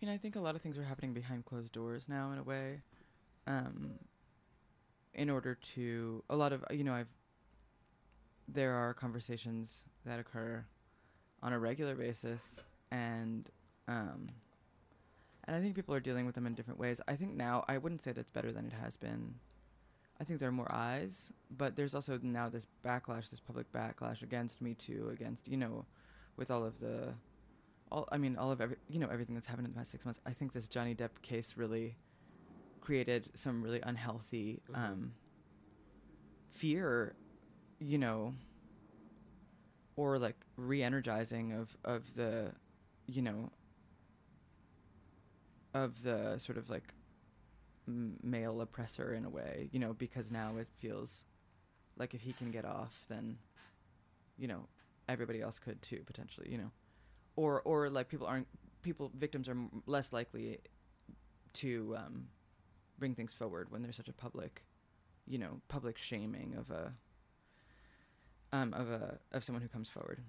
I mean, I think a lot of things are happening behind closed doors now in a way. In order to, a lot of, you know, there are conversations that occur on a regular basis, and I think people are dealing with them in different ways. I think now, I wouldn't say that's better than it has been. I think there are more eyes, but there's also now this backlash, this public backlash against Me Too, against, you know, with all of the, everything that's happened in the past 6 months. I think this Johnny Depp case really created some really unhealthy fear, you know, or like re-energizing of the, you know, of the sort of like male oppressor in a way, you know, because now it feels like if he can get off, then, you know, everybody else could too, potentially, you know, or like victims are less likely to bring things forward when there's such a public, you know, public shaming of of someone who comes forward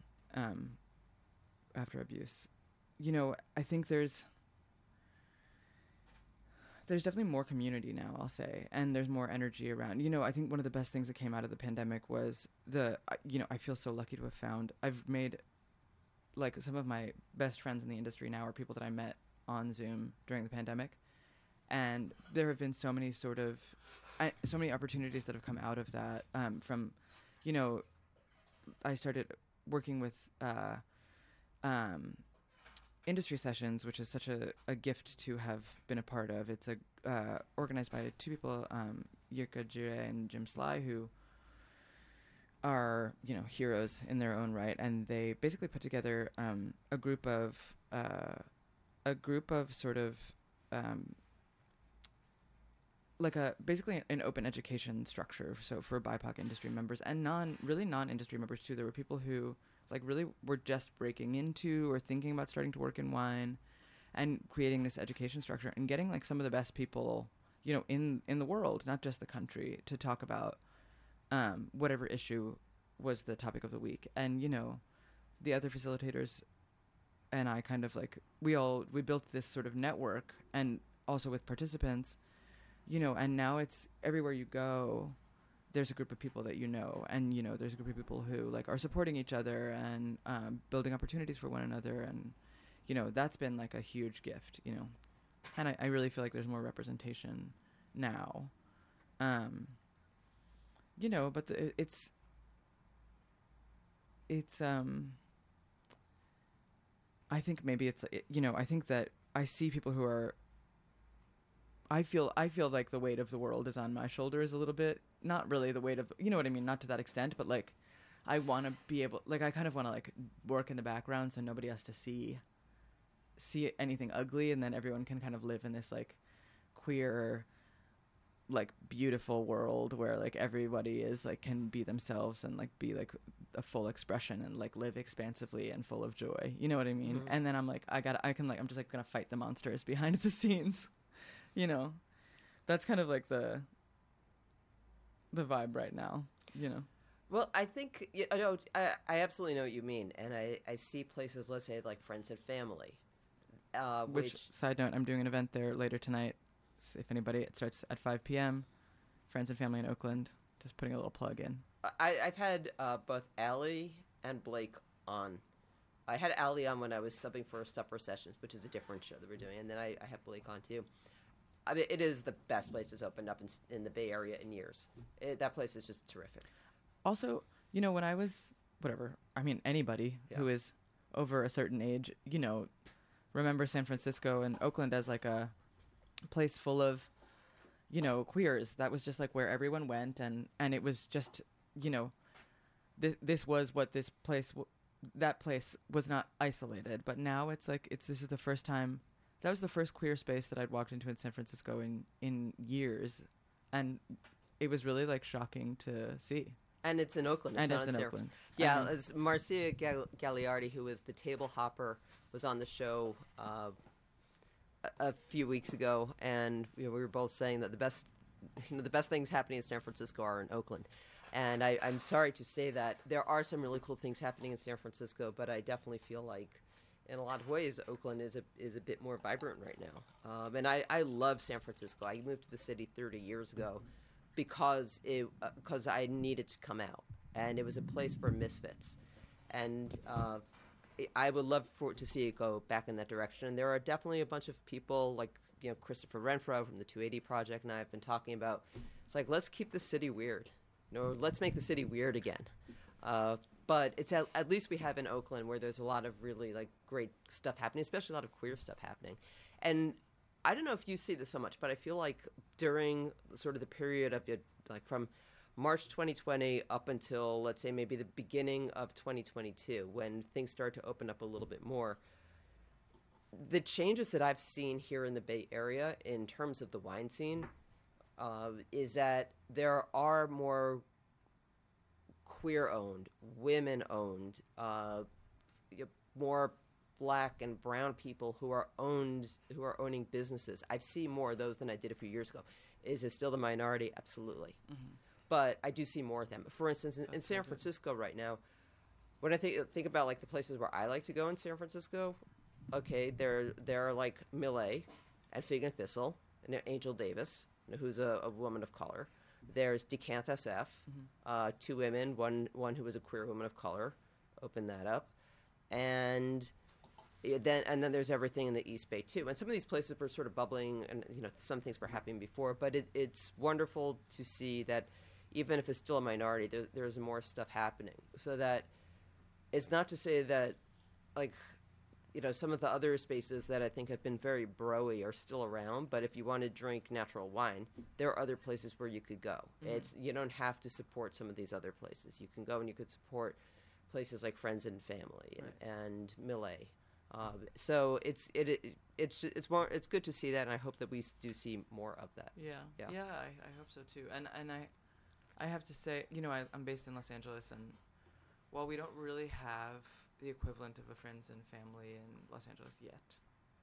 after abuse. You know, I think there's definitely more community now, I'll say, and there's more energy around. You know, I think one of the best things that came out of the pandemic was I feel so lucky to have found, I've made, like, some of my best friends in the industry now are people that I met on Zoom during the pandemic. And there have been so many so many opportunities that have come out of that, from, you know, I started working with, industry sessions, which is such a gift to have been a part of. It's organized by two people, Yirka Jure and Jim Sly, who are, you know, heroes in their own right, and they basically put together a group of an open education structure. So for BIPOC industry members and non-industry members too, there were people who, like, really were just breaking into or thinking about starting to work in wine, and creating this education structure and getting, like, some of the best people, you know, in the world, not just the country, to talk about whatever issue was the topic of the week. And, you know, the other facilitators and I kind of, like, we built this sort of network, and also with participants, you know, and now it's everywhere you go, there's a group of people that you know, and, you know, there's a group of people who, like, are supporting each other and building opportunities for one another. And, you know, that's been, like, a huge gift, you know. And I really feel like there's more representation now. You know, but I think maybe it's, you know, I think that I see people who are, I feel like the weight of the world is on my shoulders a little bit. Not really the weight of, you know what I mean, not to that extent, but, like, I want to be able, like, I kind of want to, like, work in the background so nobody has to see anything ugly, and then everyone can kind of live in this, like, queer, like, beautiful world where, like, everybody is, like, can be themselves and, like, be, like, a full expression and, like, live expansively and full of joy. You know what I mean? Mm-hmm. And then I'm like, I'm just, like, gonna fight the monsters behind the scenes. You know, that's kind of like the vibe right now, you know. Well, I think, you know, I absolutely know what you mean. And I see places, let's say, like Friends and Family. Which, side note, I'm doing an event there later tonight. So if anybody, it starts at 5 p.m. Friends and Family in Oakland. Just putting a little plug in. I've had both Allie and Blake on. I had Allie on when I was subbing for Supper Sessions, which is a different show that we're doing, and then I had Blake on too. I mean, it is the best place that's opened up in the Bay Area in years. That place is just terrific. Also, you know, when I was, anybody who is over a certain age, you know, remember San Francisco and Oakland as, like, a place full of, you know, queers. That was just, like, where everyone went, and it was just, you know, this was what this place that place was, not isolated. But now it's like, this is the first time, that was the first queer space that I'd walked into in San Francisco in years. And it was really, like, shocking to see. And it's in Oakland. Oakland. Yeah. Uh-huh. It's Marcia Gagliardi, who is the table hopper, was on the show a few weeks ago. And, you know, we were both saying that the best things happening in San Francisco are in Oakland. And I'm sorry to say that there are some really cool things happening in San Francisco, but I definitely feel like in a lot of ways, Oakland is a bit more vibrant right now. And I love San Francisco. I moved to the city 30 years ago because I needed to come out, and it was a place for misfits. And I would love to see it go back in that direction. And there are definitely a bunch of people like, you know, Christopher Renfro from the 280 Project and I have been talking about. It's like, let's keep the city weird. You know, let's make the city weird again. But it's at least we have in Oakland, where there's a lot of really like great stuff happening, especially a lot of queer stuff happening. And I don't know if you see this so much, but I feel like during sort of the period of like from March 2020 up until, let's say, maybe the beginning of 2022, when things start to open up a little bit more, the changes that I've seen here in the Bay Area in terms of the wine scene is that there are more queer-owned, women-owned, more Black and brown people who are owning businesses. I see more of those than I did a few years ago. Is it still the minority? Absolutely. Mm-hmm. But I do see more of them. For instance, in San Francisco right now, when I think about like the places where I like to go in San Francisco, okay, there are like Millay and Fig and Thistle and Angel Davis, who's a woman of color. There's KXSF, mm-hmm. Two women, one who was a queer woman of color, opened that up, and then there's everything in the East Bay too. And some of these places were sort of bubbling, and you know, some things were happening before. But it's wonderful to see that even if it's still a minority, there's more stuff happening. So that it's not to say that, like, you know, some of the other spaces that I think have been very bro-y are still around. But if you want to drink natural wine, there are other places where you could go. Mm-hmm. You don't have to support some of these other places. You can go and you could support places like Friends and Family and Millay. So it's good to see that, and I hope that we do see more of that. Yeah. I hope so too. And I have to say, you know, I'm based in Los Angeles, and while we don't really have the equivalent of a Friends and Family in Los Angeles yet,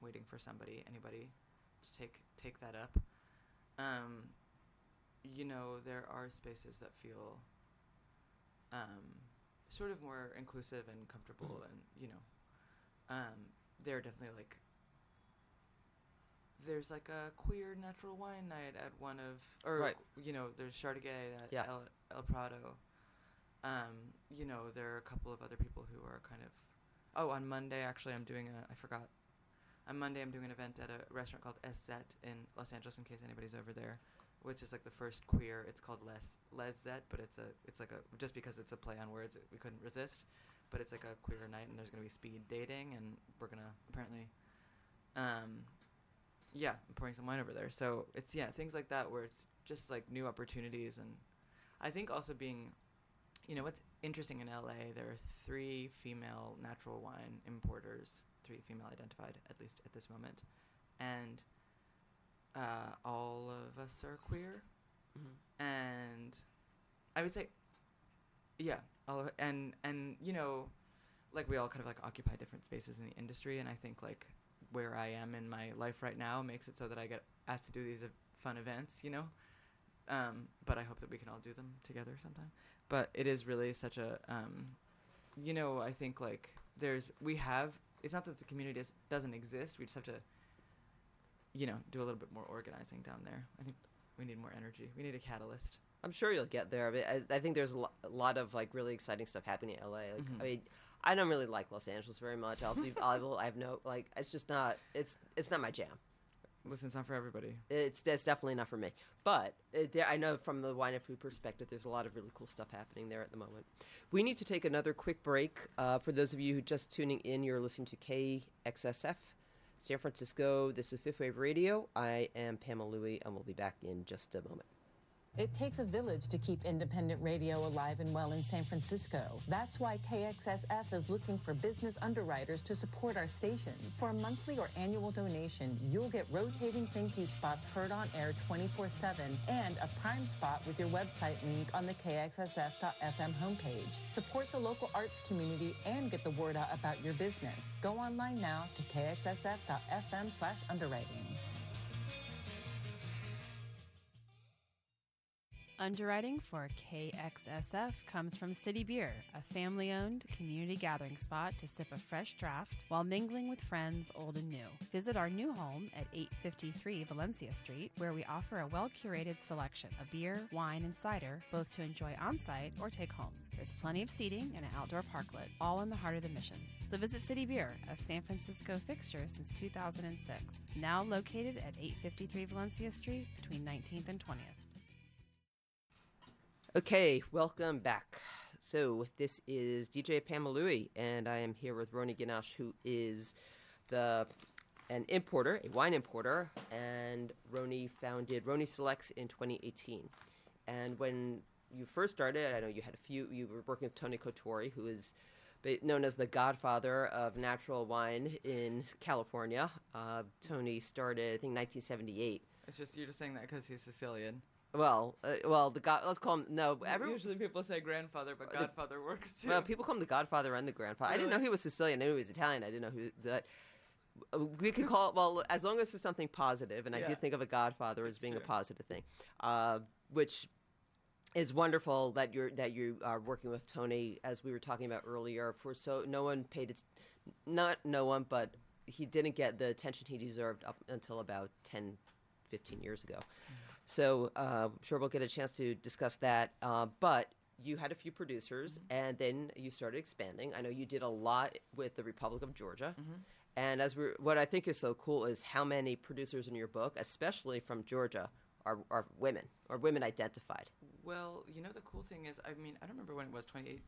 waiting for anybody to take that up, you know, there are spaces that feel sort of more inclusive and comfortable, mm-hmm. and you know. They're definitely like, there's like a queer natural wine night at one of, or, right. you know, there's Chardonnay at El Prado. You know, there are a couple of other people who are kind of, on Monday, actually, on Monday, I'm doing an event at a restaurant called Ezzet in Los Angeles, in case anybody's over there, which is like the first queer, it's called Les Zet, but just because it's a play on words, we couldn't resist. But it's like a queer night, and there's going to be speed dating, and we're going to apparently, I'm pouring some wine over there. So it's, things like that where it's just like new opportunities. And I think also being, you know, what's interesting in LA, there are three female natural wine importers, three female identified, at least at this moment. And all of us are queer. Mm-hmm. And I would say, and you know, like we all kind of like occupy different spaces in the industry, and I think like where I am in my life right now makes it so that I get asked to do these fun events, you know, but I hope that we can all do them together sometime. But it is really such a, you know, I think like it's not that the community doesn't exist, we just have to, you know, do a little bit more organizing down there. I think we need more energy, we need a catalyst. I'm sure you'll get there. I think there's a lot of like really exciting stuff happening in LA. Like, mm-hmm. I mean, I don't really like Los Angeles very much. I have no like. It's just not. It's not my jam. Listen, it's not for everybody. It's definitely not for me. But I know from the wine and food perspective, there's a lot of really cool stuff happening there at the moment. We need to take another quick break. For those of you who just tuning in, you're listening to KXSF, San Francisco. This is Fifth Wave Radio. I am Pamela Louie, and we'll be back in just a moment. It takes a village to keep independent radio alive and well in San Francisco. That's why KXSF is looking for business underwriters to support our station. For a monthly or annual donation, you'll get rotating thank you spots heard on air 24/7 and a prime spot with your website link on the KXSF.fm homepage. Support the local arts community and get the word out about your business. Go online now to KXSF.fm/underwriting. Underwriting for KXSF comes from City Beer, a family-owned community gathering spot to sip a fresh draft while mingling with friends old and new. Visit our new home at 853 Valencia Street, where we offer a well-curated selection of beer, wine, and cider, both to enjoy on-site or take home. There's plenty of seating and an outdoor parklet, all in the heart of the Mission. So visit City Beer, a San Francisco fixture since 2006, now located at 853 Valencia Street between 19th and 20th. Okay, welcome back. So this is DJ Pamalui, and I am here with Roni Ganache, who is a wine importer, and Roni founded Roni Selects in 2018. And when you first started, I know you had you were working with Tony Cottori, who is known as the godfather of natural wine in California. Tony started, I think, 1978. You're just saying that because he's Sicilian. Well, let's call him, usually people say grandfather, but godfather works too. Well, people call him the godfather and the grandfather. Really? I didn't know he was Sicilian. I knew he was Italian. I didn't know who that. We could call it, well, as long as it's something positive, and I do think of a godfather as being true. A positive thing, which is wonderful that you are working with Tony, as we were talking about earlier, but he didn't get the attention he deserved up until about 10-15 years ago. So I'm sure we'll get a chance to discuss that. But you had a few producers, mm-hmm. and then you started expanding. I know you did a lot with the Republic of Georgia. Mm-hmm. And what I think is so cool is how many producers in your book, especially from Georgia, are women, or women identified. Well, the cool thing is, I don't remember when it was, 2019,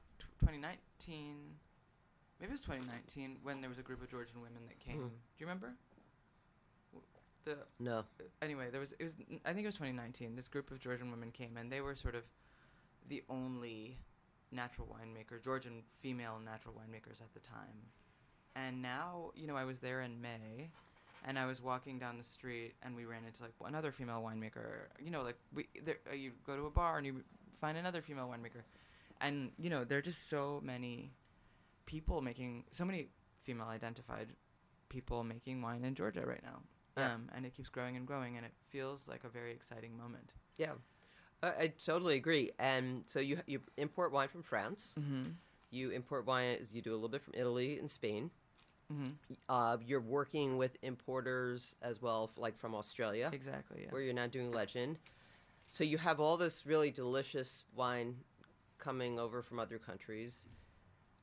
maybe it was 2019, when there was a group of Georgian women that came. Mm-hmm. Do you remember? Anyway, I think it was 2019. This group of Georgian women came, and they were sort of the only Georgian female natural winemakers at the time. And now, I was there in May, and I was walking down the street, and we ran into another female winemaker. You go to a bar and you find another female winemaker, and there are just so many people making, so many female identified people making wine in Georgia right now. And it keeps growing and growing, and it feels like a very exciting moment. Yeah, I totally agree. And so you import wine from France. Mm-hmm. You import wine, as you do a little bit, from Italy and Spain. Mm-hmm. You're working with importers as well, like from Australia. Exactly, yeah. Where you're not doing Legend. So you have all this really delicious wine coming over from other countries.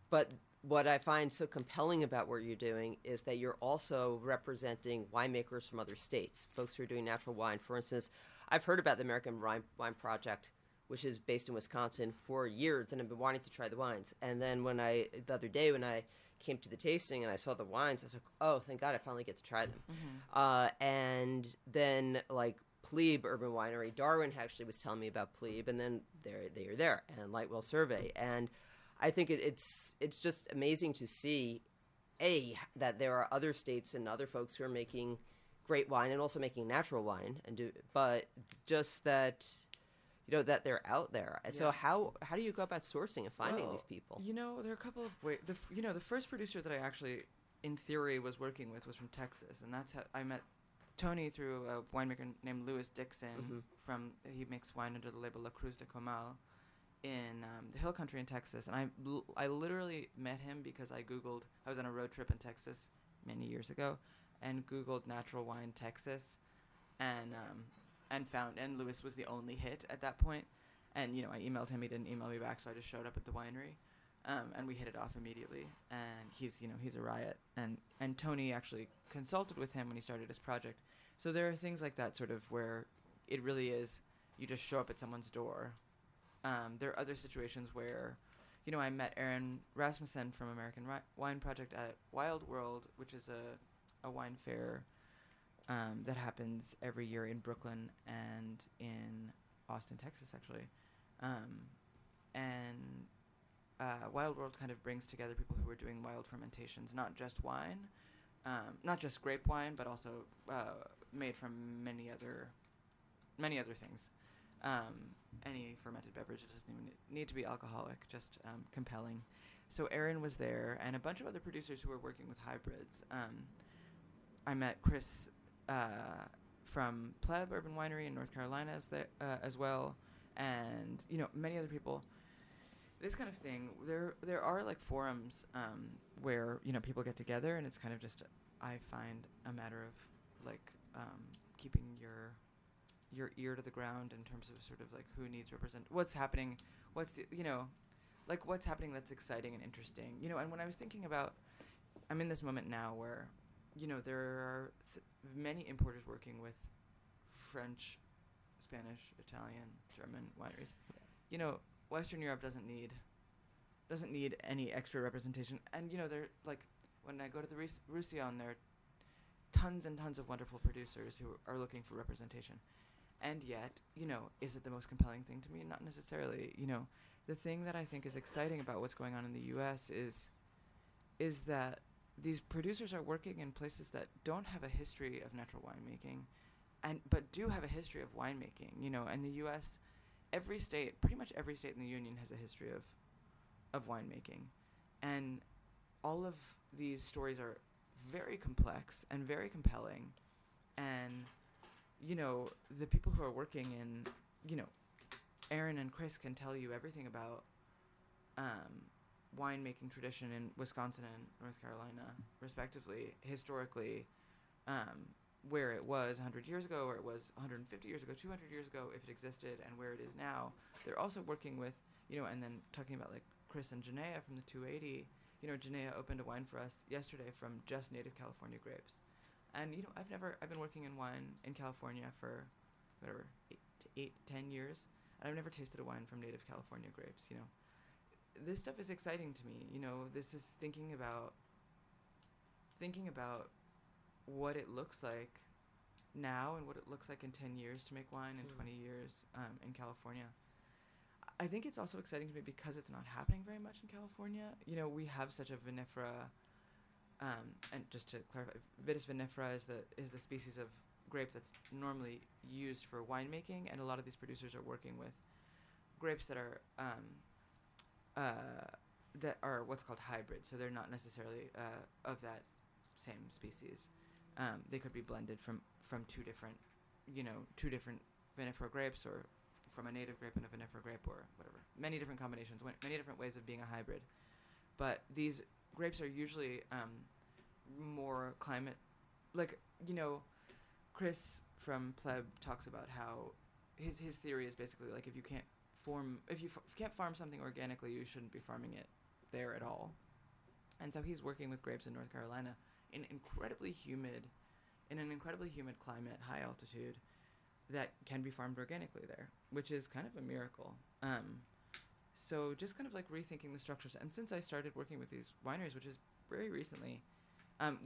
But what I find so compelling about what you're doing is that you're also representing winemakers from other states, folks who are doing natural wine. For instance, I've heard about the American Wine Project, which is based in Wisconsin, for years, and I've been wanting to try the wines. And then the other day when I came to the tasting and I saw the wines, I was like, oh, thank God I finally get to try them. Mm-hmm. And then Plebe Urban Winery, Darren actually was telling me about Plebe, and then they are there, and Lightwell Survey, and I think it's just amazing to see, that there are other states and other folks who are making great wine and also making natural wine, but just that, that they're out there. Yeah. So how do you go about sourcing and finding these people? There are a couple of ways. The first producer that I actually, in theory, was working with was from Texas, and that's how I met Tony, through a winemaker named Lewis Dixon. Mm-hmm. He makes wine under the label La Cruz de Comal, in the hill country in Texas. And I literally met him because I was on a road trip in Texas many years ago and Googled natural wine Texas, and Lewis was the only hit at that point. And, I emailed him. He didn't email me back, so I just showed up at the winery, and we hit it off immediately. And he's a riot. And Tony actually consulted with him when he started his project. So there are things like that, sort of, where it really is, you just show up at someone's door. There are other situations where, I met Erin Rasmussen from American Wine Project at Wild World, which is a wine fair that happens every year in Brooklyn and in Austin, Texas, actually. Wild World kind of brings together people who are doing wild fermentations, not just wine, not just grape wine, but also made from many other things. Any fermented beverage. It doesn't even need to be alcoholic, just compelling. So Erin was there, and a bunch of other producers who were working with hybrids. I met Chris from Plebe Urban Winery in North Carolina as well, and, you know, many other people. This kind of thing, there are, like, forums where, you know, people get together, and it's kind of just, I find, a matter of, like, keeping your ear to the ground in terms of sort of, like, who needs represent, what's happening, what's the, you know, like, what's happening that's exciting and interesting, you know. And when I was thinking about, I'm in this moment now where, you know, there are many importers working with French, Spanish, Italian, German wineries. Yeah. You know, Western Europe doesn't need any extra representation. And, you know, they're like, when I go to the Roussan, there are tons and tons of wonderful producers who are looking for representation. And yet, you know, is it the most compelling thing to me? Not necessarily. You know, the thing that I think is exciting about what's going on in the U.S. is that these producers are working in places that don't have a history of natural winemaking, but do have a history of winemaking. You know, and the U.S., every state, pretty much every state in the union, has a history of winemaking, and all of these stories are very complex and very compelling. And, you know, the people who are working in, you know, Erin and Chris can tell you everything about winemaking tradition in Wisconsin and North Carolina, respectively, historically, where it was 100 years ago, where it was 150 years ago, 200 years ago, if it existed, and where it is now. They're also working with, you know, and then talking about, like, Chris and Janea from the 280. You know, Janea opened a wine for us yesterday from just native California grapes. And, you know, I've been working in wine in California for, whatever, 8 to 10 years, and I've never tasted a wine from native California grapes, you know. This stuff is exciting to me, you know. This is thinking about what it looks like now and what it looks like in 10 years to make wine, in 20 years in California. I think it's also exciting to me because it's not happening very much in California. You know, we have such a vinifera, and just to clarify, Vitis vinifera is the species of grape that's normally used for winemaking, and a lot of these producers are working with grapes that are what's called hybrid, so they're not necessarily of that same species. They could be blended from two different vinifera grapes, or from a native grape and a vinifera grape, or whatever. Many different combinations, many different ways of being a hybrid. But these grapes are usually more climate, like, you know, Chris from Plebe talks about how his theory is basically like, if you can't farm something organically, you shouldn't be farming it there at all. And so he's working with grapes in North Carolina in an incredibly humid climate, high altitude, that can be farmed organically there, which is kind of a miracle. So just kind of like rethinking the structures. And since I started working with these wineries, which is very recently,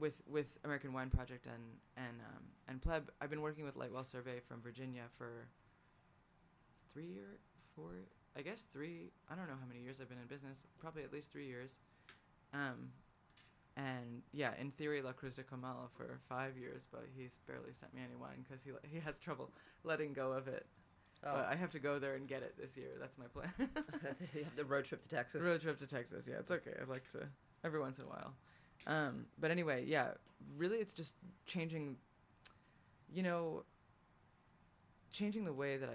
with American Wine Project and Plebe, I've been working with Lightwell Survey from Virginia for 3 or 4 years, I don't know how many years I've been in business, probably at least 3 years. And yeah, in theory, La Cruz de Comala for 5 years, but he's barely sent me any wine because he has trouble letting go of it. Oh. But I have to go there and get it this year. That's my plan. The road trip to Texas. Road trip to Texas. Yeah, it's okay. I'd like to every once in a while. But anyway, yeah, really, it's just changing. You know, changing the way that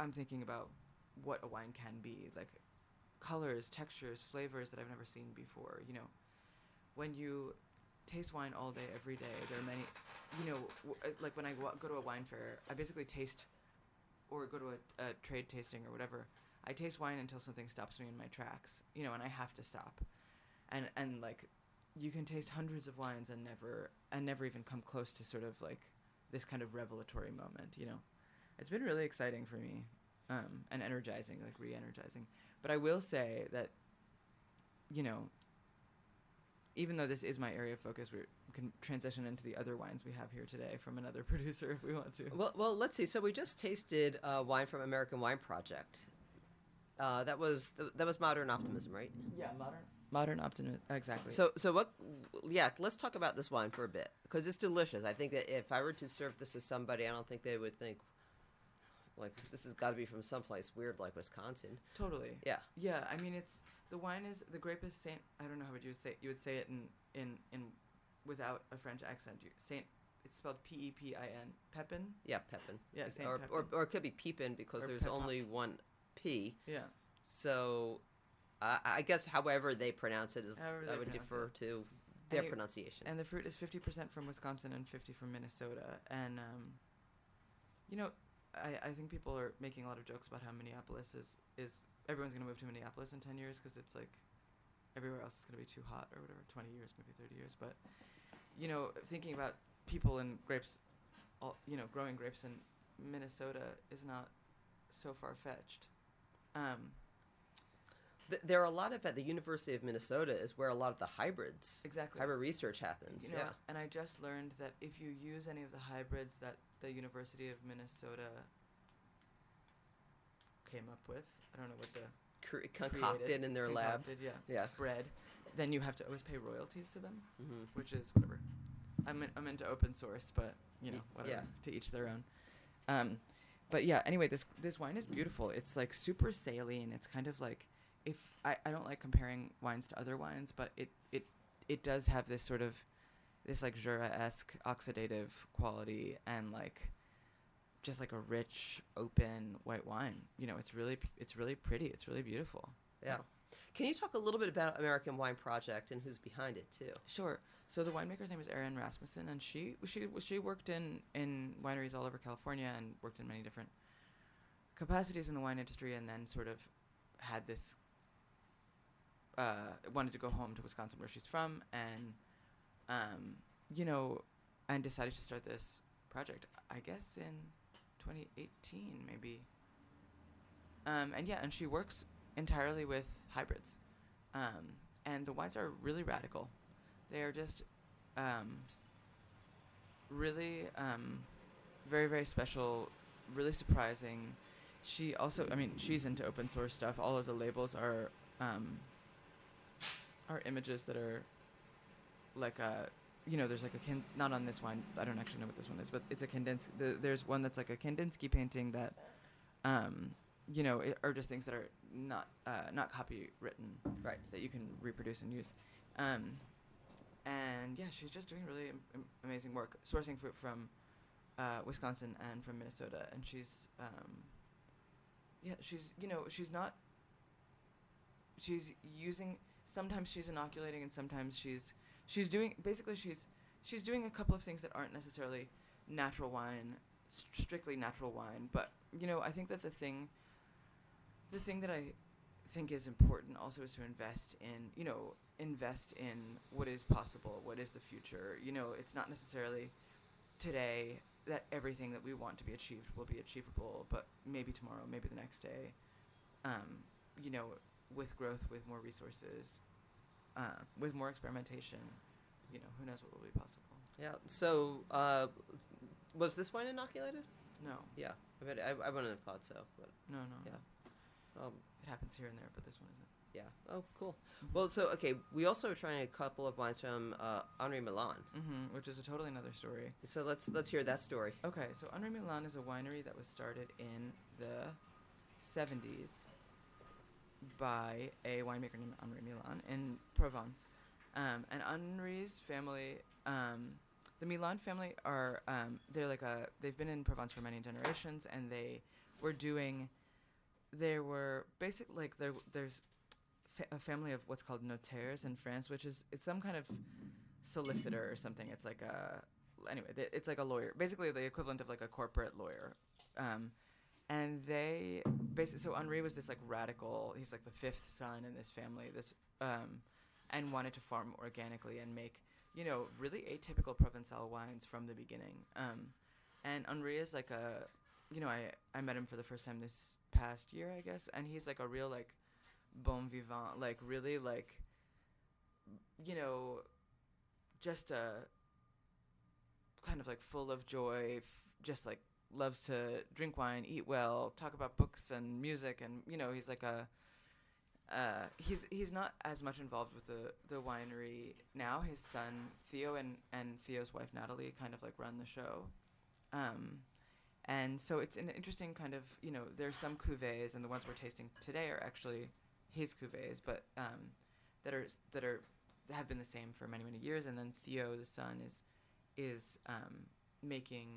I'm thinking about what a wine can be, like colors, textures, flavors that I've never seen before. You know, when you taste wine all day, every day, there are many, you know, like when I go to a wine fair, I basically taste, or go to a trade tasting or whatever, I taste wine until something stops me in my tracks, you know, and I have to stop. And like, you can taste hundreds of wines and never even come close to sort of like this kind of revelatory moment, you know. It's been really exciting for me, and energizing, like re-energizing. But I will say that, you know, even though this is my area of focus, we can transition into the other wines we have here today from another producer if we want to. Well, let's see. So we just tasted wine from American Wine Project. That was Modern Optimism, right? Yeah, Modern Optimism, exactly. So what? Yeah, let's talk about this wine for a bit, because it's delicious. I think that if I were to serve this to somebody, I don't think they would think, like, this has got to be from someplace weird like Wisconsin. Totally. Yeah. Yeah, I mean, it's, the wine is, the grape is Saint, I don't know how would you say it in without a French accent, Saint It's spelled P-E-P-I-N. Pepin? Yeah, Pepin. Yeah, same Pepin. Or it could be Pepin because there's only one P. Yeah. So I guess however they pronounce it, I would defer to their pronunciation. And the fruit is 50% from Wisconsin and 50% from Minnesota. And, you know, I think people are making a lot of jokes about how Minneapolis is everyone's going to move to Minneapolis in 10 years because it's like everywhere else is going to be too hot or whatever, 20 years, maybe 30 years. But, you know, thinking about people and grapes, you know, growing grapes in Minnesota is not so far-fetched. There are a lot of, at the University of Minnesota is where a lot of the hybrids, hybrid research happens. You know, yeah. And I just learned that if you use any of the hybrids that the University of Minnesota came up with, I don't know what the... concocted in their lab. Yeah. Bread. Then you have to always pay royalties to them, mm-hmm. which is whatever. I'm into open source, but, you know, whatever. Yeah. To each their own. But, yeah, anyway, this wine is beautiful. It's, like, super saline. It's kind of like... If I don't like comparing wines to other wines, but it does have this sort of this like Jura-esque oxidative quality and like just like a rich open white wine. You know, it's really pretty. It's really beautiful. Yeah. Can you talk a little bit about American Wine Project and who's behind it too? Sure. So the winemaker's name is Erin Rasmussen, and she worked in wineries all over California and worked in many different capacities in the wine industry, and then sort of had this. Wanted to go home to Wisconsin where she's from and, you know, and decided to start this project, I guess in 2018 maybe. And she works entirely with hybrids. And the wines are really radical. They are just really very, very special, really surprising. She also, I mean, she's into open source stuff. All of the labels are images that are like a, you know, there's like a not on this one. I don't actually know what this one is, but it's a Kandinsky. There's one that's like a Kandinsky painting that, you know, are just things that are not copywritten, right? That you can reproduce and use. And yeah, she's just doing really amazing work, sourcing fruit from Wisconsin and from Minnesota, and she's, yeah, she's, you know, she's not. She's using. Sometimes she's inoculating, and sometimes she's doing. Basically, she's doing a couple of things that aren't necessarily natural wine, strictly natural wine. But you know, I think that the thing that I think is important also is to invest in what is possible, what is the future. You know, it's not necessarily today that everything that we want to be achieved will be achievable, but maybe tomorrow, maybe the next day. You know. With growth, with more resources, with more experimentation, you know, who knows what will be possible. Yeah. So, was this wine inoculated? No. Yeah. I mean, I wouldn't have thought so. But no. Yeah. No. It happens here and there, but this one isn't. Yeah. Oh, cool. Mm-hmm. Well, so, okay, we also are trying a couple of wines from Henri Milan. Mm-hmm, which is a totally another story. So let's hear that story. Okay. So Henri Milan is a winery that was started in the 70s. By a winemaker named Henri Milan in Provence. And Henri's family, the Milan family are, they've been in Provence for many generations, and there's a family of what's called notaires in France, which is, it's some kind of solicitor or something. It's like it's like a lawyer, basically the equivalent of like a corporate lawyer. And they basically, so Henri was this like radical, he's like the fifth son in this family, and wanted to farm organically and make, you know, really atypical Provençal wines from the beginning. And Henri is like a, you know, I met him for the first time this past year, I guess. And he's like a real like bon vivant, like really like, you know, just a kind of like full of joy, just like, loves to drink wine, eat well, talk about books and music, and you know, he's like a he's not as much involved with the winery now. His son Theo and Theo's wife Natalie kind of like run the show, and so it's an interesting kind of, you know, there's some cuvées, and the ones we're tasting today are actually his cuvées, but that have been the same for many years, and then Theo the son is is making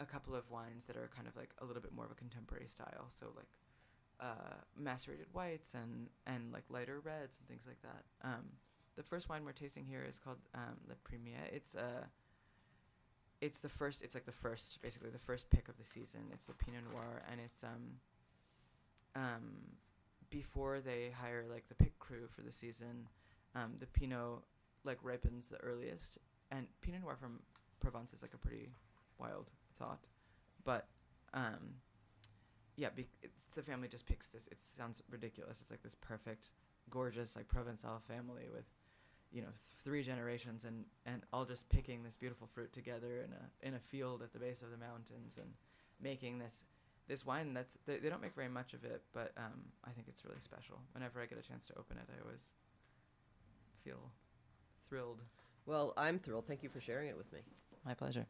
a couple of wines that are kind of like a little bit more of a contemporary style. So like macerated whites and like lighter reds and things like that. The first wine we're tasting here is called Le Premier. It's the first pick of the season. It's a Pinot Noir, and it's before they hire like the pick crew for the season, the Pinot like ripens the earliest. And Pinot Noir from Provence is like a pretty wild thought, but the family just picks this. It sounds ridiculous. It's like this perfect, gorgeous like Provençal family with, you know, three generations and all just picking this beautiful fruit together in a field at the base of the mountains and making this wine. They don't make very much of it, but I think it's really special. Whenever I get a chance to open it, I always feel thrilled. Well, I'm thrilled. Thank you for sharing it with me. My pleasure.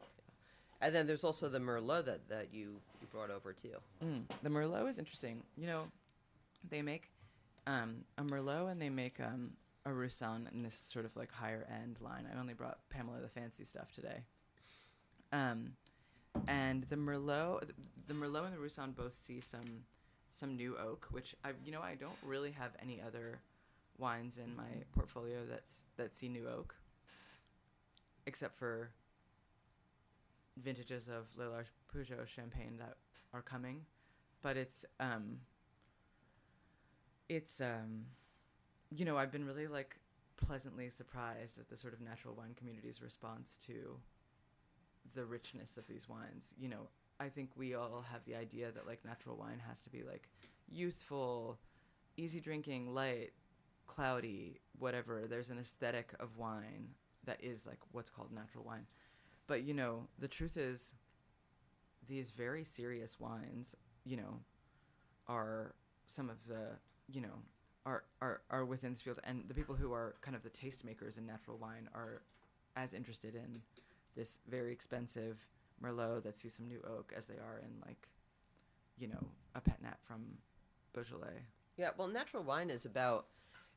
And then there's also the Merlot that you brought over too. The Merlot is interesting. You know, they make a Merlot and they make a Roussan in this sort of like higher end line. I only brought Pamela the fancy stuff today. And the Merlot and the Roussan both see some new oak, which I don't really have any other wines in my portfolio that see new oak, except for vintages of Le Large Peugeot Champagne that are coming. But it's I've been really like pleasantly surprised at the sort of natural wine community's response to the richness of these wines. You know, I think we all have the idea that like natural wine has to be like youthful, easy drinking, light, cloudy, whatever. There's an aesthetic of wine that is like what's called natural wine. But, you know, the truth is these very serious wines, you know, are some of the, you know, are within this field. And the people who are kind of the tastemakers in natural wine are as interested in this very expensive Merlot that sees some new oak as they are in, like, you know, a Pet Nat from Beaujolais. Yeah, well, natural wine is about,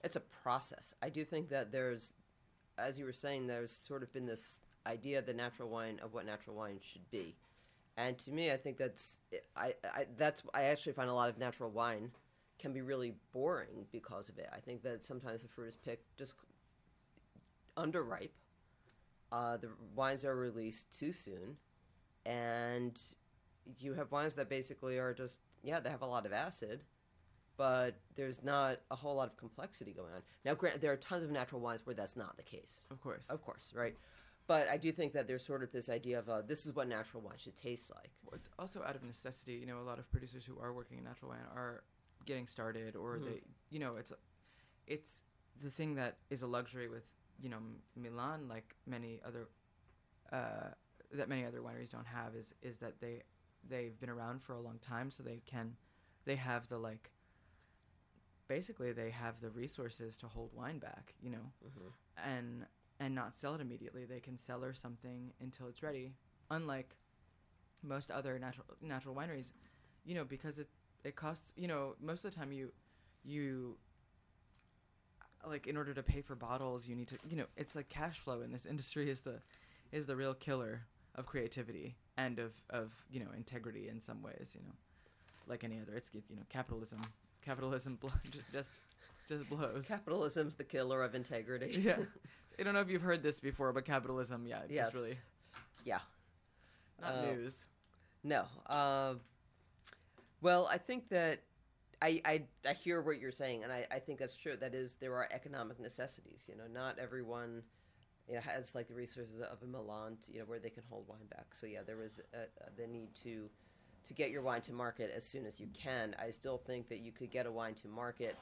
it's a process. I do think that there's, as you were saying, there's sort of been this idea of the natural wine, of what natural wine should be. And to me, I think I actually find a lot of natural wine can be really boring because of it. I think that sometimes the fruit is picked just underripe. The wines are released too soon. And you have wines that basically are just, they have a lot of acid, but there's not a whole lot of complexity going on. Now, granted, there are tons of natural wines where that's not the case. Of course, right? But I do think that there's sort of this idea of this is what natural wine should taste like. Well, it's also out of necessity. You know, a lot of producers who are working in natural wine are getting started, or they, you know, it's the thing that is a luxury with, you know, Milan, like many other wineries don't have, is that they've been around for a long time, so they have the resources to hold wine back, you know, and not sell it immediately. They can cellar something until it's ready, unlike most other natural wineries, you know, because it costs, you know, most of the time you like, in order to pay for bottles, you need to, you know, it's like cash flow in this industry is the real killer of creativity and of, you know, integrity in some ways, you know, like any other. It's, you know, capitalism just blows. Capitalism's the killer of integrity. Yeah. I don't know if you've heard this before, but capitalism, yes. Just really... Yeah. Not news. No. Well, I think that I hear what you're saying, and I think that's true. That is, there are economic necessities. You know, not everyone, you know, has, like, the resources of a Milan, to, you know, where they can hold wine back. So, yeah, there is the need to get your wine to market as soon as you can. I still think that you could get a wine to market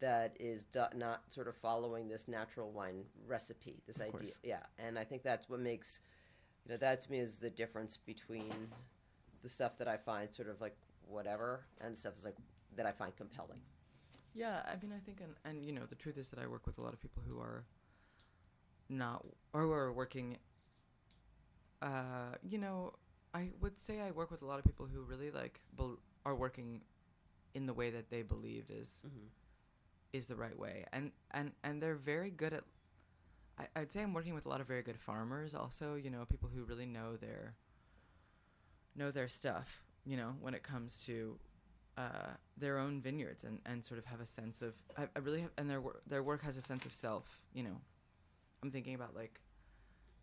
that is not sort of following this natural wine recipe, this idea. Of course. Yeah, and I think that's what makes, you know, that to me is the difference between the stuff that I find sort of like whatever and stuff is like that I find compelling. Yeah, I mean, I think, and you know, the truth is that I work with a lot of people who are not, or who are working, you know, I would say I work with a lot of people who really like are working in the way that they believe is the right way, and they're very good at I'd say I'm working with a lot of very good farmers also, you know, people who really know their stuff, you know, when it comes to their own vineyards and sort of have a sense of, I really have, and their work has a sense of self, you know. I'm thinking about like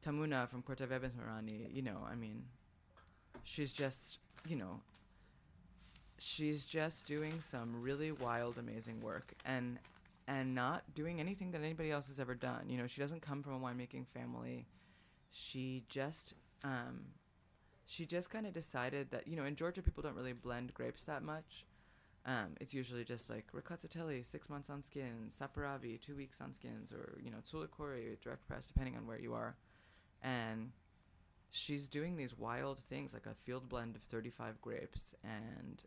Tamuna from Cortavebes Marani, you know, I mean, she's just, you know, she's just doing some really wild, amazing work and not doing anything that anybody else has ever done. You know, she doesn't come from a winemaking family. She just kind of decided that, you know, in Georgia, people don't really blend grapes that much. It's usually just like Riccozatelli, 6 months on skins, Saparavi, 2 weeks on skins, or, you know, Tsulikori, direct press, depending on where you are. And she's doing these wild things, like a field blend of 35 grapes and,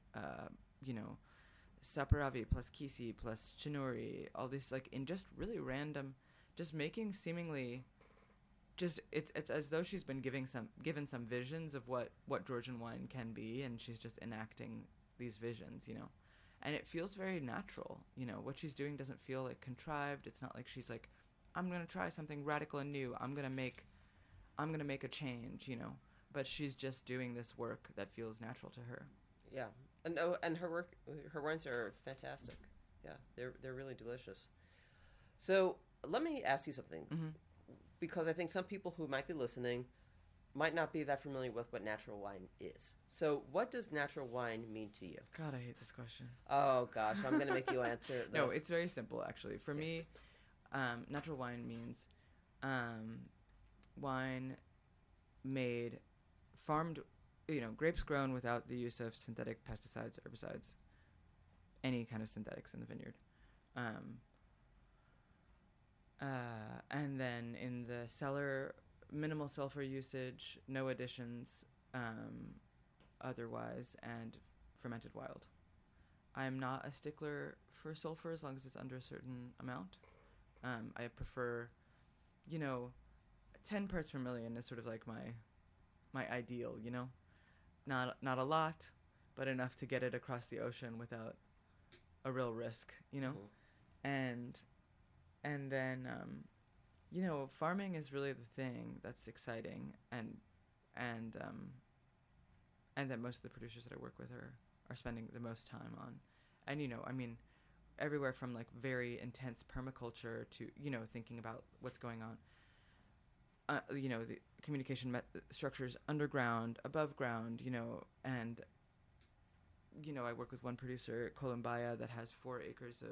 you know, Saparavi plus Kisi plus Chinori, all these, like, in just really random, just making seemingly... Just it's as though she's been given some visions of what Georgian wine can be, and she's just enacting these visions, you know, and it feels very natural, you know. What she's doing doesn't feel like contrived. It's not like she's like, I'm gonna try something radical and new. I'm gonna make a change, you know. But she's just doing this work that feels natural to her. Yeah, and her wines are fantastic. Yeah, they're really delicious. So let me ask you something. Mm-hmm. Because I think some people who might be listening might not be that familiar with what natural wine is. So what does natural wine mean to you? God, I hate this question. Oh, gosh. I'm going to make you answer. No, it's very simple, actually. For me, natural wine means wine made, farmed, you know, grapes grown without the use of synthetic pesticides, herbicides, any kind of synthetics in the vineyard. And then in the cellar, minimal sulfur usage, no additions otherwise, and fermented wild. I'm not a stickler for sulfur as long as it's under a certain amount. I prefer, you know, 10 parts per million is sort of like my ideal, you know? Not a lot, but enough to get it across the ocean without a real risk, you know? Cool. And then, you know, farming is really the thing that's exciting, and that most of the producers that I work with are spending the most time on. And, you know, I mean, everywhere from, like, very intense permaculture to, you know, thinking about what's going on. You know, the communication structures underground, above ground, you know, and, you know, I work with one producer, Colombia, that has 4 acres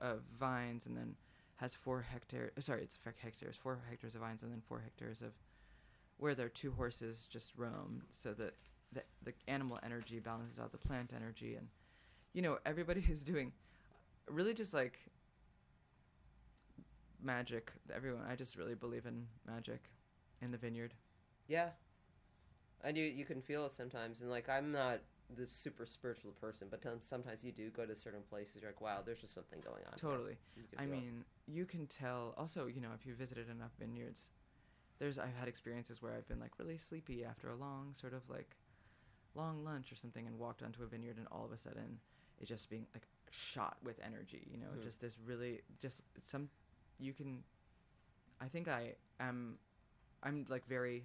of vines, and then... has 4 hectares, sorry, it's 5 hectares, 4 hectares of vines and then 4 hectares of where their 2 horses just roam so that the animal energy balances out the plant energy. And, you know, everybody who's doing really just like magic, everyone, I just really believe in magic in the vineyard. Yeah. And you can feel it sometimes. And like, I'm not this super spiritual person, but sometimes you do go to certain places, you're like, wow, there's just something going on. Totally. I mean, you can tell also, you know, if you visited enough vineyards, I've had experiences where I've been like really sleepy after a long sort of like long lunch or something and walked onto a vineyard and all of a sudden it's just being like shot with energy, you know, just this really just some, you can, I think I'm like very,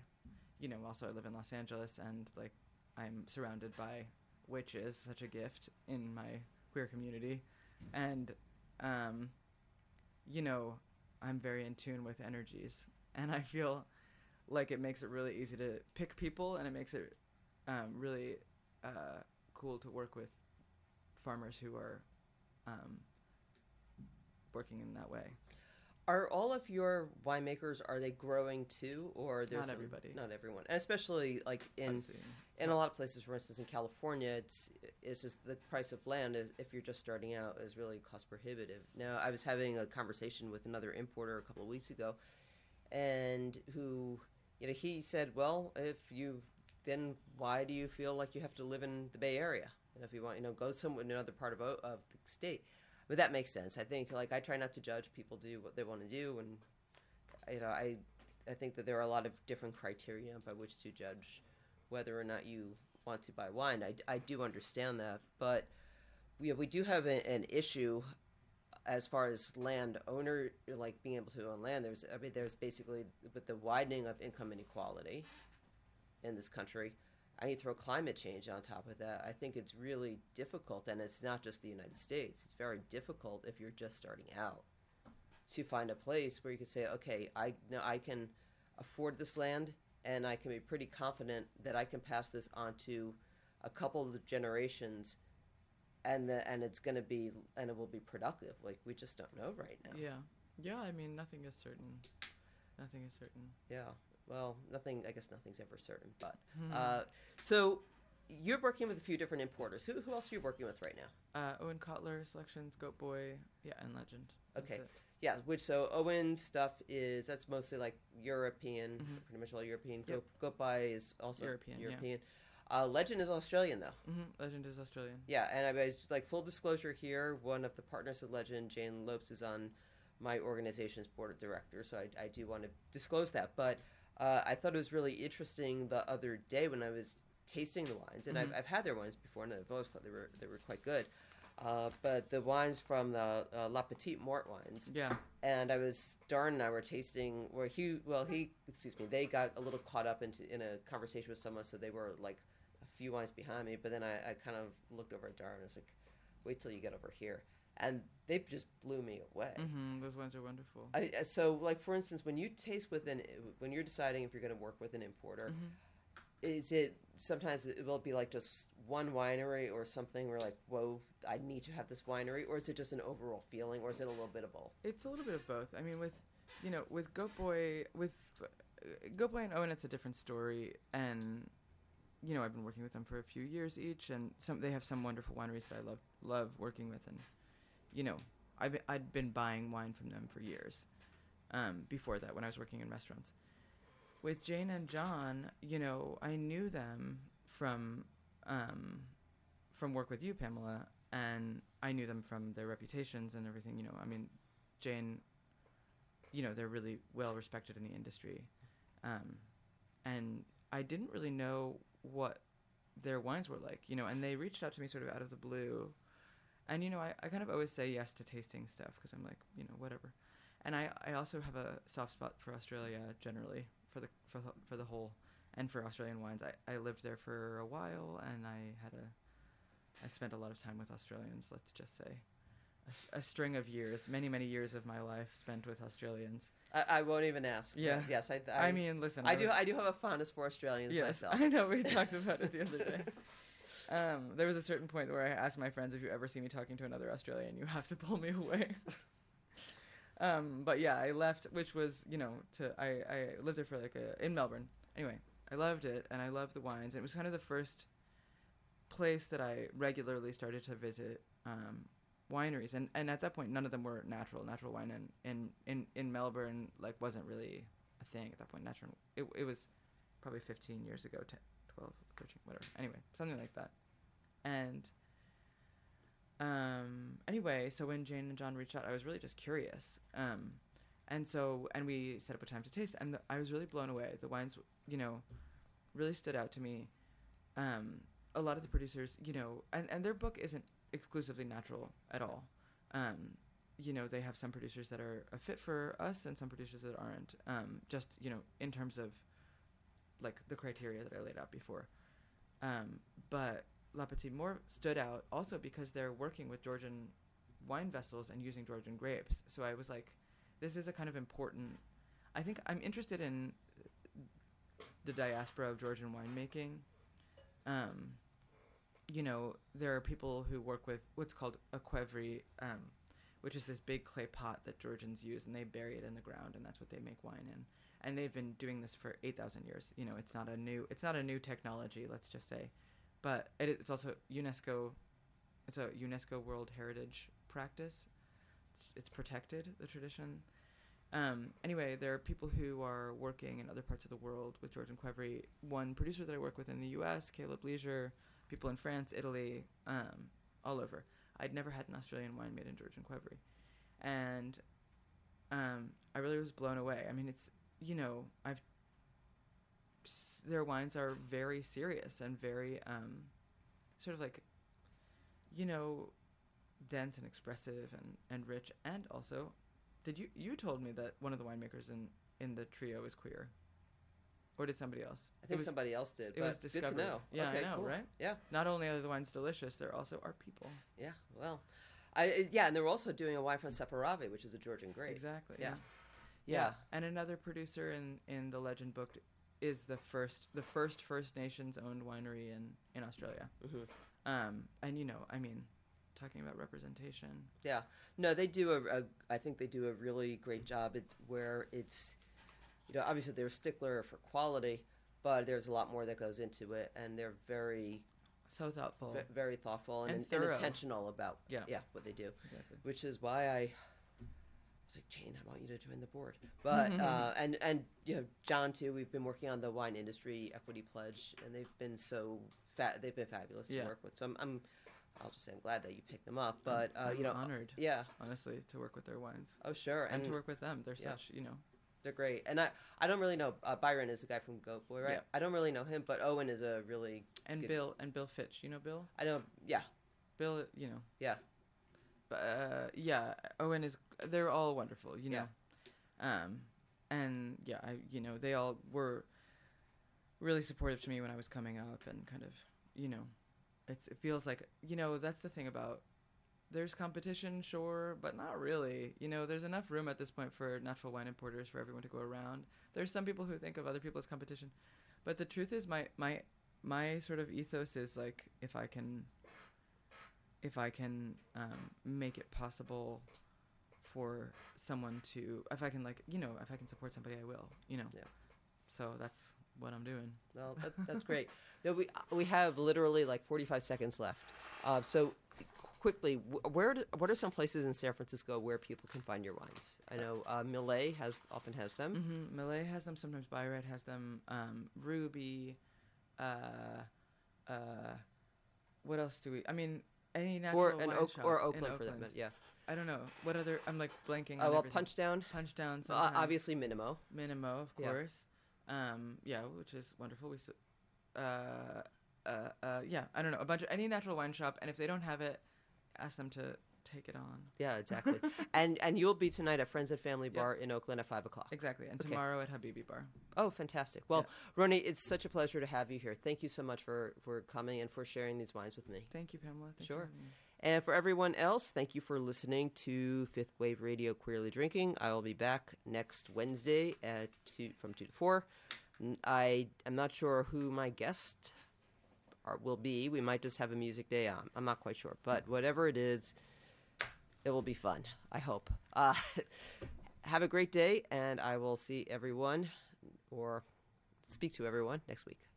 you know, also I live in Los Angeles and like, I'm surrounded by witches, such a gift in my queer community. And, you know, I'm very in tune with energies. And I feel like it makes it really easy to pick people, and it makes it really cool to work with farmers who are working in that way. Are all of your winemakers, are they growing too, or there's everybody? Not everyone, and especially like in a lot of places. For instance, in California, it's just the price of land is, if you're just starting out, is really cost prohibitive. Now, I was having a conversation with another importer a couple of weeks ago, and who, you know, he said, "Well, then why do you feel like you have to live in the Bay Area? And if you want, you know, go somewhere in another part of the state." But that makes sense. I think, like, I try not to judge people do what they want to do, and, you know, I think that there are a lot of different criteria by which to judge whether or not you want to buy wine. I do understand that, but we do have an issue as far as land owner, like being able to own land, there's basically, with the widening of income inequality in this country, I can throw climate change on top of that. I think it's really difficult, and it's not just the United States. It's very difficult if you're just starting out to find a place where you can say, okay, I can afford this land, and I can be pretty confident that I can pass this on to a couple of generations, and it will be productive. Like, we just don't know right now. Yeah. I mean, nothing is certain. Yeah. Well, I guess nothing's ever certain, but... so, you're working with a few different importers. Who else are you working with right now? Owen Kotler, Selections, Goat Boy, and Legend. Okay. Yeah, so Owen's stuff is... That's mostly, like, European, pretty much all European. Yep. Goat Boy is also European. Yeah. Legend is Australian, though. Legend is Australian. Yeah, and full disclosure here, one of the partners of Legend, Jane Lopes, is on my organization's board of directors, so I do want to disclose that, but... I thought it was really interesting the other day when I was tasting the wines, and I've had their wines before, and I've always thought they were quite good. But the wines from the La Petite Mort wines, and Darren and I were tasting where they got a little caught up in a conversation with someone, so they were like a few wines behind me. But then I kind of looked over at Darren and I was like, "Wait till you get over here." And they just blew me away. Those wines are wonderful. For instance, when you taste when you're deciding if you're going to work with an importer, will it be like just one winery or something where like, whoa, I need to have this winery, or is it just an overall feeling, or is it a little bit of both? It's a little bit of both. I mean, with Goat Boy and Owen, it's a different story, and I've been working with them for a few years each, and they have some wonderful wineries that I love working with, and. I'd been buying wine from them for years before that, when I was working in restaurants. With Jane and John, I knew them from work with you, Pamela, and I knew them from their reputations and everything. I mean, Jane, they're really well respected in the industry. And I didn't really know what their wines were like, and they reached out to me sort of out of the blue. And, I kind of always say yes to tasting stuff because I'm like, whatever. And I also have a soft spot for Australia generally, for the whole, and for Australian wines. I lived there for a while, and I spent a lot of time with Australians, let's just say. A string of years, many, many years of my life spent with Australians. I won't even ask. Yeah. Yes, I mean, listen. I do have a fondness for Australians myself. I know, we talked about it the other day. There was a certain point where I asked my friends, if you ever see me talking to another Australian, you have to pull me away. But yeah, I left, which was, I lived there for in Melbourne. Anyway, I loved it, and I loved the wines. And it was kind of the first place that I regularly started to visit wineries. And at that point, none of them were natural. Natural wine in Melbourne, wasn't really a thing at that point. Natural, it was probably 15 years ago, 12, 13, whatever. Anyway, something like that. And anyway, so when Jane and John reached out, I was really just curious. And we set up a time to taste, and I was really blown away. The wines, really stood out to me. A lot of the producers, and their book isn't exclusively natural at all. They have some producers that are a fit for us and some producers that aren't. Just, in terms of the criteria that I laid out before. But La Petite Mort stood out also because they're working with Georgian wine vessels and using Georgian grapes. So I was like, this is a kind of important... I think I'm interested in the diaspora of Georgian winemaking. There are people who work with what's called a qvevri, which is this big clay pot that Georgians use, and they bury it in the ground, and that's what they make wine in. And they've been doing this for 8,000 years. It's not a new technology, let's just say, but it's also UNESCO. It's a UNESCO World Heritage practice. It's protected, the tradition. Anyway, there are people who are working in other parts of the world with Georgian qvevri. One producer that I work with in the U.S., Caleb Leisure, people in France, Italy, all over. I'd never had an Australian wine made in Georgian qvevri, and I really was blown away. I mean, it's. Their wines are very serious and very, sort of dense and expressive and rich. And also, you told me that one of the winemakers in the trio is queer. Or did somebody else? I think somebody else did. It was discovered. Good to know. Yeah, okay, I know, cool. Right? Yeah. Not only are the wines delicious, they're also our people. Yeah, well. And they're also doing a wine from Saparavi, which is a Georgian grape. Exactly. Yeah. And another producer in the Legend book is the first First Nations owned winery in Australia. Mm-hmm. And, talking about representation. Yeah. No, they do I think they do a really great job. It's where it's... obviously they're a stickler for quality, but there's a lot more that goes into it, and they're very thoughtful and intentional about what they do, exactly. Which is why I was like, Jane, I want you to join the board. But John too. We've been working on the wine industry equity pledge, and they've been they've been fabulous to work with. So I'll just say I'm glad that you picked them up. But I'm honored, honestly, to work with their wines. Oh sure, and to work with them. They're such They're great. And I don't really know. Byron is the guy from Goat Boy, right? Yeah. I don't really know him, but Owen is a really good... Bill Fitch. You know Bill? I know, yeah. Bill, Yeah. But, Owen is... They're all wonderful, Yeah. They all were really supportive to me when I was coming up and kind of, it feels like, that's the thing about... There's competition, sure, but not really. There's enough room at this point for natural wine importers for everyone to go around. There's some people who think of other people as competition. But the truth is my sort of ethos is like, if I can make it possible for someone to, if I can support somebody, I will, Yeah. So that's what I'm doing. Well, that's great. We have literally like 45 seconds left. Quickly, what are some places in San Francisco where people can find your wines? I know Millay often has them. Mm-hmm. Millay has them. Sometimes Byred has them. Ruby. What else do we? Any natural wine shop or Oakland for that. Yeah. I don't know what other. I'm like blanking. Oh well, everything. Punchdown. Punchdown. Obviously, Minimo. Minimo, of course. Yeah. Which is wonderful. I don't know, a bunch of any natural wine shop, and if they don't have it, ask them to take it on. Yeah, exactly. and you'll be tonight at Friends and Family Bar in Oakland at 5:00. Exactly. And tomorrow at Habibi Bar. Oh, fantastic. Well, Roni, it's such a pleasure to have you here. Thank you so much for coming and for sharing these wines with me. Thank you, Pamela. Thanks for having me. And for everyone else, thank you for listening to Fifth Wave Radio Queerly Drinking. I will be back next Wednesday at 2 from 2 to 4. I am not sure who my guest will be. We might just have a music day on. I'm not quite sure, but whatever it is, it will be fun, I hope. Have a great day, and I will see everyone or speak to everyone next week.